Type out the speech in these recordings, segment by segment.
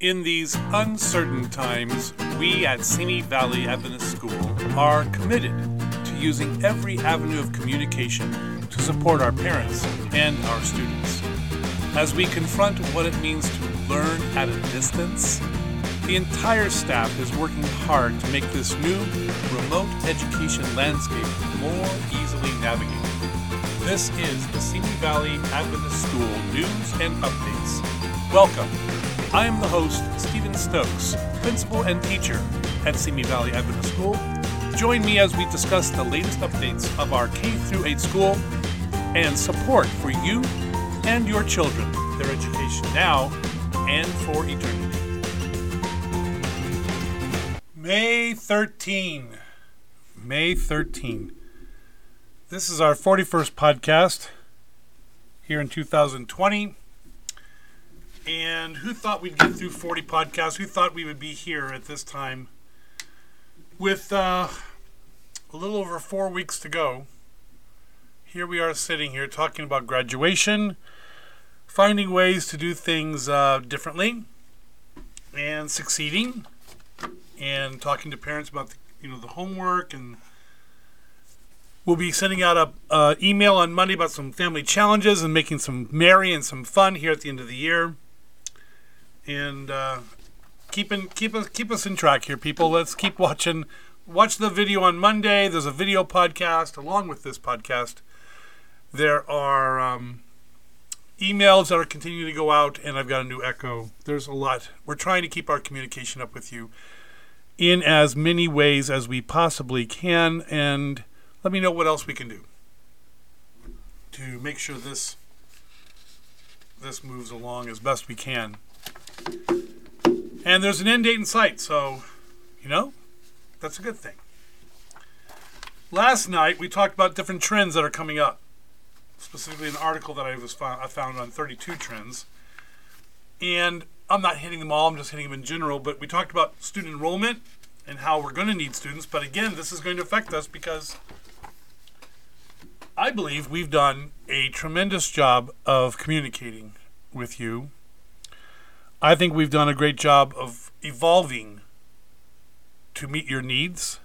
In these uncertain times, we at Simi Valley Adventist School are committed to using every avenue of communication to support our parents and our students. As we confront what it means to learn at a distance, the entire staff is working hard to make this new remote education landscape more easily navigated. This is the Simi Valley Adventist School News and Updates. Welcome. I am the host, Stephen Stokes, principal and teacher at Simi Valley Adventist School. Join me as we discuss the latest updates of our K-8 school and support for you and your children, their education now and for eternity. May 13. This is our 41st podcast here in 2020. And who thought we'd get through 40 podcasts? Who thought we would be here at this time with a little over 4 weeks to go? Here we are sitting here talking about graduation, finding ways to do things differently, and succeeding, and talking to parents about the homework. And we'll be sending out an email on Monday about some family challenges and making some merry and some fun here at the end of the year. And keep us in track here, people. Let's keep watching. Watch the video on Monday. There's a video podcast along with this podcast. There are emails that are continuing to go out, and I've got a new Echo. There's a lot. We're trying to keep our communication up with you in as many ways as we possibly can, and let me know what else we can do to make sure this moves along as best we can. And there's an end date in sight, so, that's a good thing. Last night, we talked about different trends that are coming up, specifically an article that I found on 32 trends. And I'm not hitting them all, I'm just hitting them in general, but we talked about student enrollment and how we're going to need students. But again, this is going to affect us because I believe we've done a tremendous job of communicating with you. I think we've done a great job of evolving to meet your needs.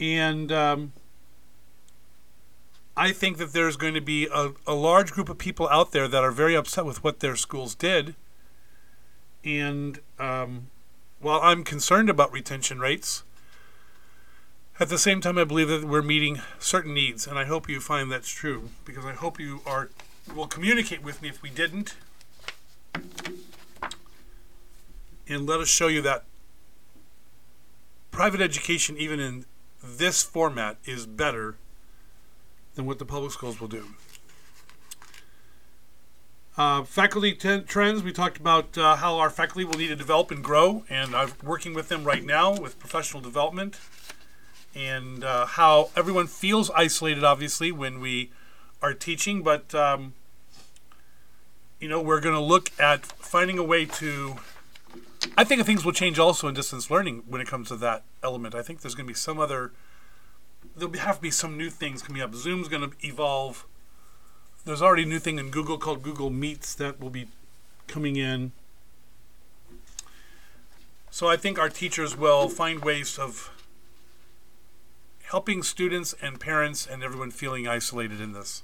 And I think that there's going to be a large group of people out there that are very upset with what their schools did. And while I'm concerned about retention rates, at the same time I believe that we're meeting certain needs, and I hope you find that's true, because I hope you will communicate with me if we didn't, and let us show you that private education, even in this format, is better than what the public schools will do. Faculty trends, we talked about how our faculty will need to develop and grow, and I'm working with them right now with professional development, and how everyone feels isolated, obviously, when we are teaching, but we're going to look at finding a way to... I think things will change also in distance learning when it comes to that element. I think there's going to be there'll have to be some new things coming up. Zoom's going to evolve. There's already a new thing in Google called Google Meets that will be coming in. So I think our teachers will find ways of helping students and parents and everyone feeling isolated in this.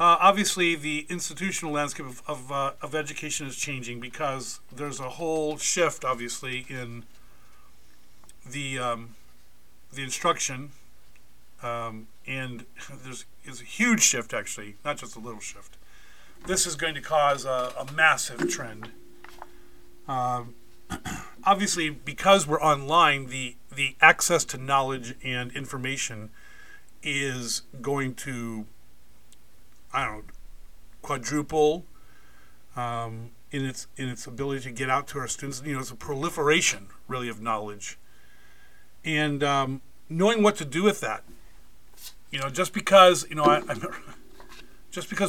Obviously, the institutional landscape of education is changing because there's a whole shift, obviously, in the instruction, and there's a huge shift, actually, not just a little shift. This is going to cause a massive trend. Obviously, because we're online, the access to knowledge and information is going to quadruple in its ability to get out to our students. It's a proliferation, really, of knowledge. And knowing what to do with that. Just because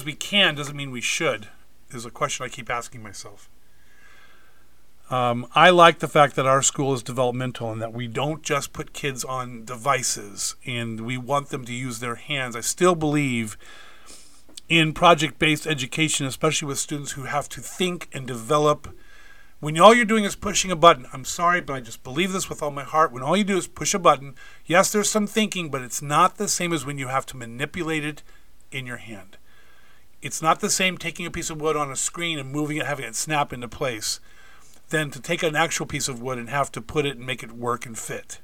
we can doesn't mean we should, is a question I keep asking myself. I like the fact that our school is developmental and that we don't just put kids on devices and we want them to use their hands. I still believe in project-based education, especially with students who have to think and develop. When all you're doing is pushing a button, I'm sorry, but I just believe this with all my heart. When all you do is push a button, yes, there's some thinking, but it's not the same as when you have to manipulate it in your hand. It's not the same taking a piece of wood on a screen and moving it, having it snap into place, than to take an actual piece of wood and have to put it and make it work and fit.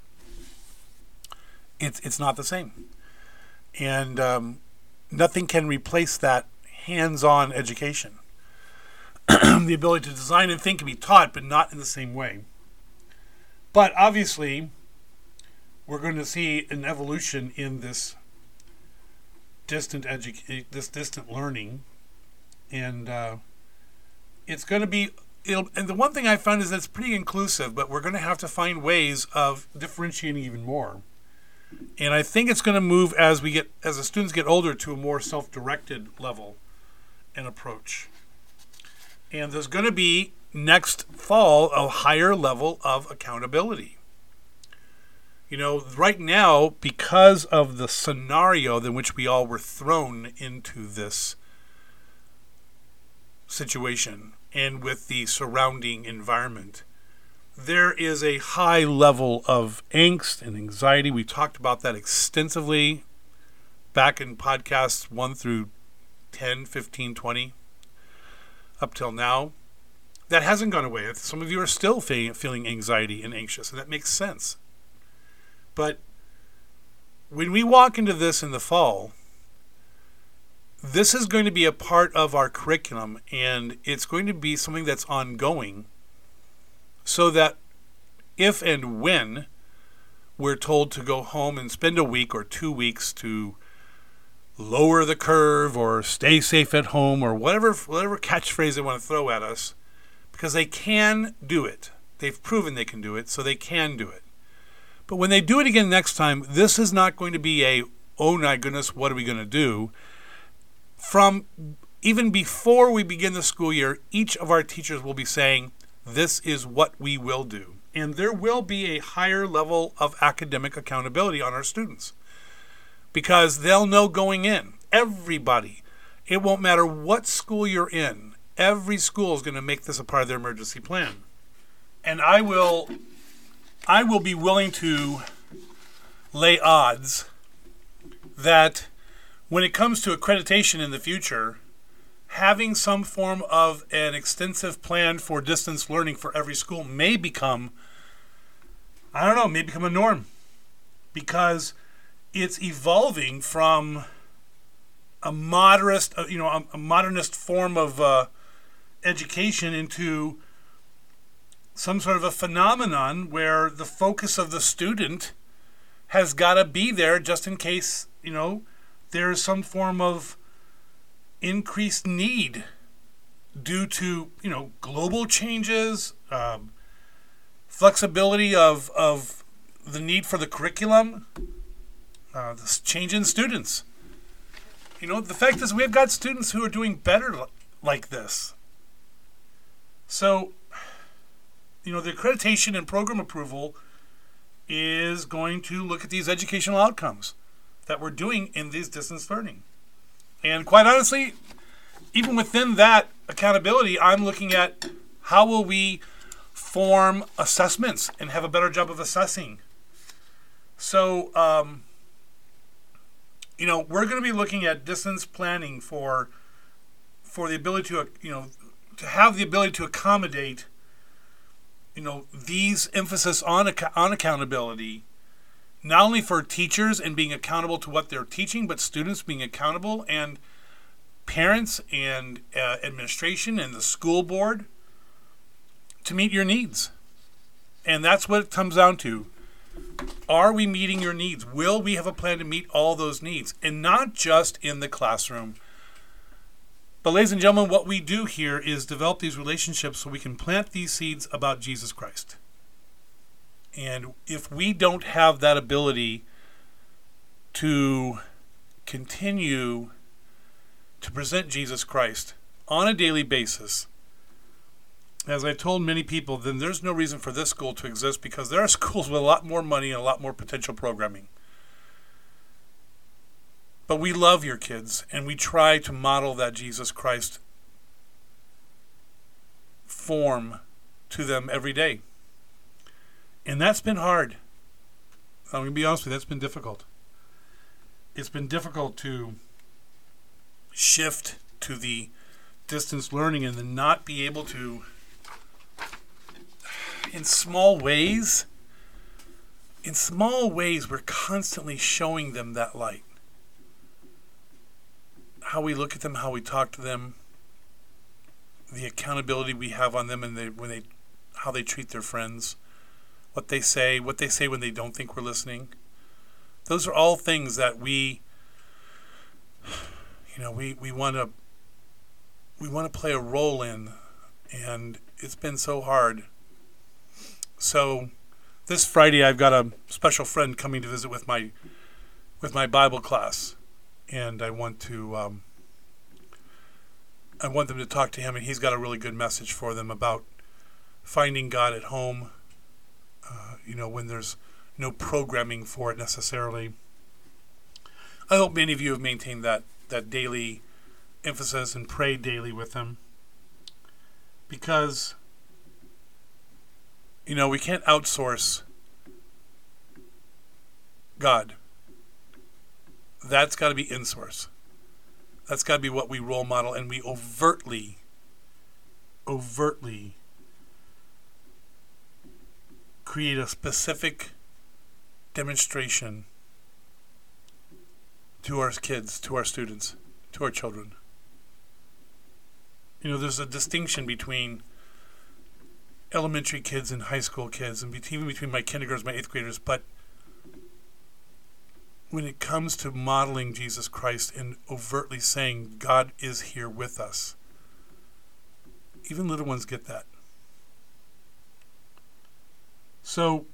It's not the same. And nothing can replace that hands-on education. The ability to design and think can be taught, but not in the same way. But obviously, we're going to see an evolution in this distant learning, and it's going to be. And the one thing I found is that it's pretty inclusive, but we're going to have to find ways of differentiating even more. And I think it's going to move as the students get older to a more self-directed level and approach. And there's going to be, next fall, a higher level of accountability. You know, right now, because of the scenario in which we all were thrown into this situation and with the surrounding environment, there is a high level of angst and anxiety. We talked about that extensively back in podcasts 1 through 10, 15, 20. Up till now, that hasn't gone away. Some of you are still feeling anxiety and anxious, and that makes sense. But when we walk into this in the fall, this is going to be a part of our curriculum, and it's going to be something that's ongoing, so that if and when we're told to go home and spend a week or 2 weeks to lower the curve or stay safe at home or whatever catchphrase they want to throw at us, because they can do it. They've proven they can do it, so they can do it. But when they do it again next time, this is not going to be a, oh my goodness, what are we going to do? From even before we begin the school year, each of our teachers will be saying, this is what we will do. And there will be a higher level of academic accountability on our students, because they'll know going in, everybody, it won't matter what school you're in, every school is going to make this a part of their emergency plan. And I will be willing to lay odds that when it comes to accreditation in the future, having some form of an extensive plan for distance learning for every school may become, a norm, because it's evolving from a modernist form of education into some sort of a phenomenon where the focus of the student has got to be there just in case, there's some form of increased need due to, global changes, flexibility of the need for the curriculum. This change in students. The fact is we've got students who are doing better like this. So, the accreditation and program approval is going to look at these educational outcomes that we're doing in these distance learning. And quite honestly, even within that accountability, I'm looking at how will we form assessments and have a better job of assessing. So, we're going to be looking at distance planning for the ability to have the ability to accommodate, these emphasis on accountability, not only for teachers and being accountable to what they're teaching, but students being accountable and parents and administration and the school board to meet your needs. And that's what it comes down to. Are we meeting your needs? Will we have a plan to meet all those needs? And not just in the classroom. But ladies and gentlemen, what we do here is develop these relationships so we can plant these seeds about Jesus Christ. And if we don't have that ability to continue to present Jesus Christ on a daily basis, as I've told many people, then there's no reason for this school to exist, because there are schools with a lot more money and a lot more potential programming. But we love your kids, and we try to model that Jesus Christ form to them every day. And that's been hard. I'm going to be honest with you, that's been difficult. It's been difficult to shift to the distance learning and then not be able to, in small ways, we're constantly showing them that light. How we look at them, how we talk to them, the accountability we have on them, and how they treat their friends, what they say when they don't think we're listening. Those are all things that we want to play a role in, and it's been so hard. So this Friday I've got a special friend coming to visit with my Bible class, and I want them to talk to him, and he's got a really good message for them about finding God at home, when there's no programming for it necessarily. I hope many of you have maintained that daily emphasis and pray daily with them, because we can't outsource God. That's got to be in-source. That's got to be what we role model, and we overtly create a specific demonstration to our kids, to our students, to our children. There's a distinction between elementary kids and high school kids, and even between my kindergartners and my 8th graders, but when it comes to modeling Jesus Christ and overtly saying God is here with us, even little ones get that. So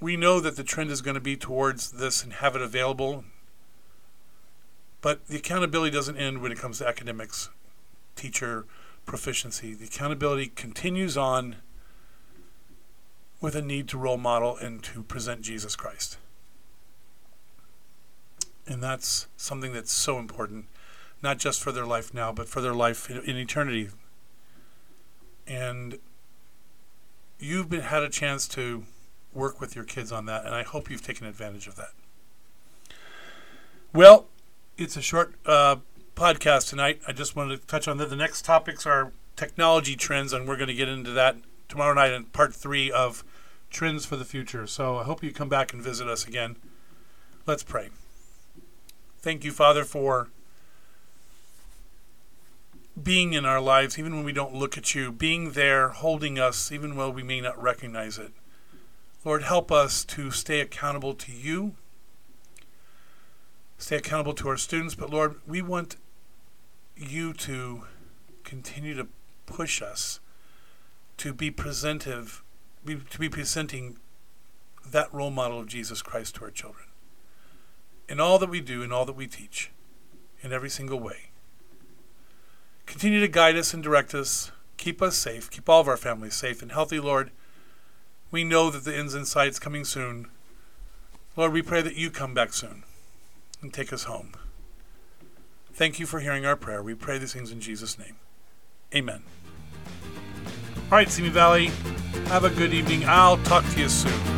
we know that the trend is going to be towards this and have it available, but the accountability doesn't end when it comes to academics, teacher proficiency. The accountability continues on with a need to role model and to present Jesus Christ. And that's something that's so important, not just for their life now, but for their life in eternity. And you've had a chance to work with your kids on that, and I hope you've taken advantage of that. Well, it's a short podcast tonight. I just wanted to touch on that. The next topics are technology trends, and we're going to get into that tomorrow night in part 3 of Trends for the Future. So I hope you come back and visit us again. Let's pray. Thank you, Father, for being in our lives, even when we don't look at you, being there, holding us, even though we may not recognize it. Lord, help us to stay accountable to you, stay accountable to our students, but Lord, we want you to continue to push us to be presentive, to be presenting that role model of Jesus Christ to our children in all that we do, in all that we teach, in every single way. Continue to guide us and direct us. Keep us safe. Keep all of our families safe and healthy, Lord. We know that the ends in sight is coming soon. Lord, we pray that you come back soon and take us home. Thank you for hearing our prayer. We pray these things in Jesus' name. Amen. All right, Simi Valley, have a good evening. I'll talk to you soon.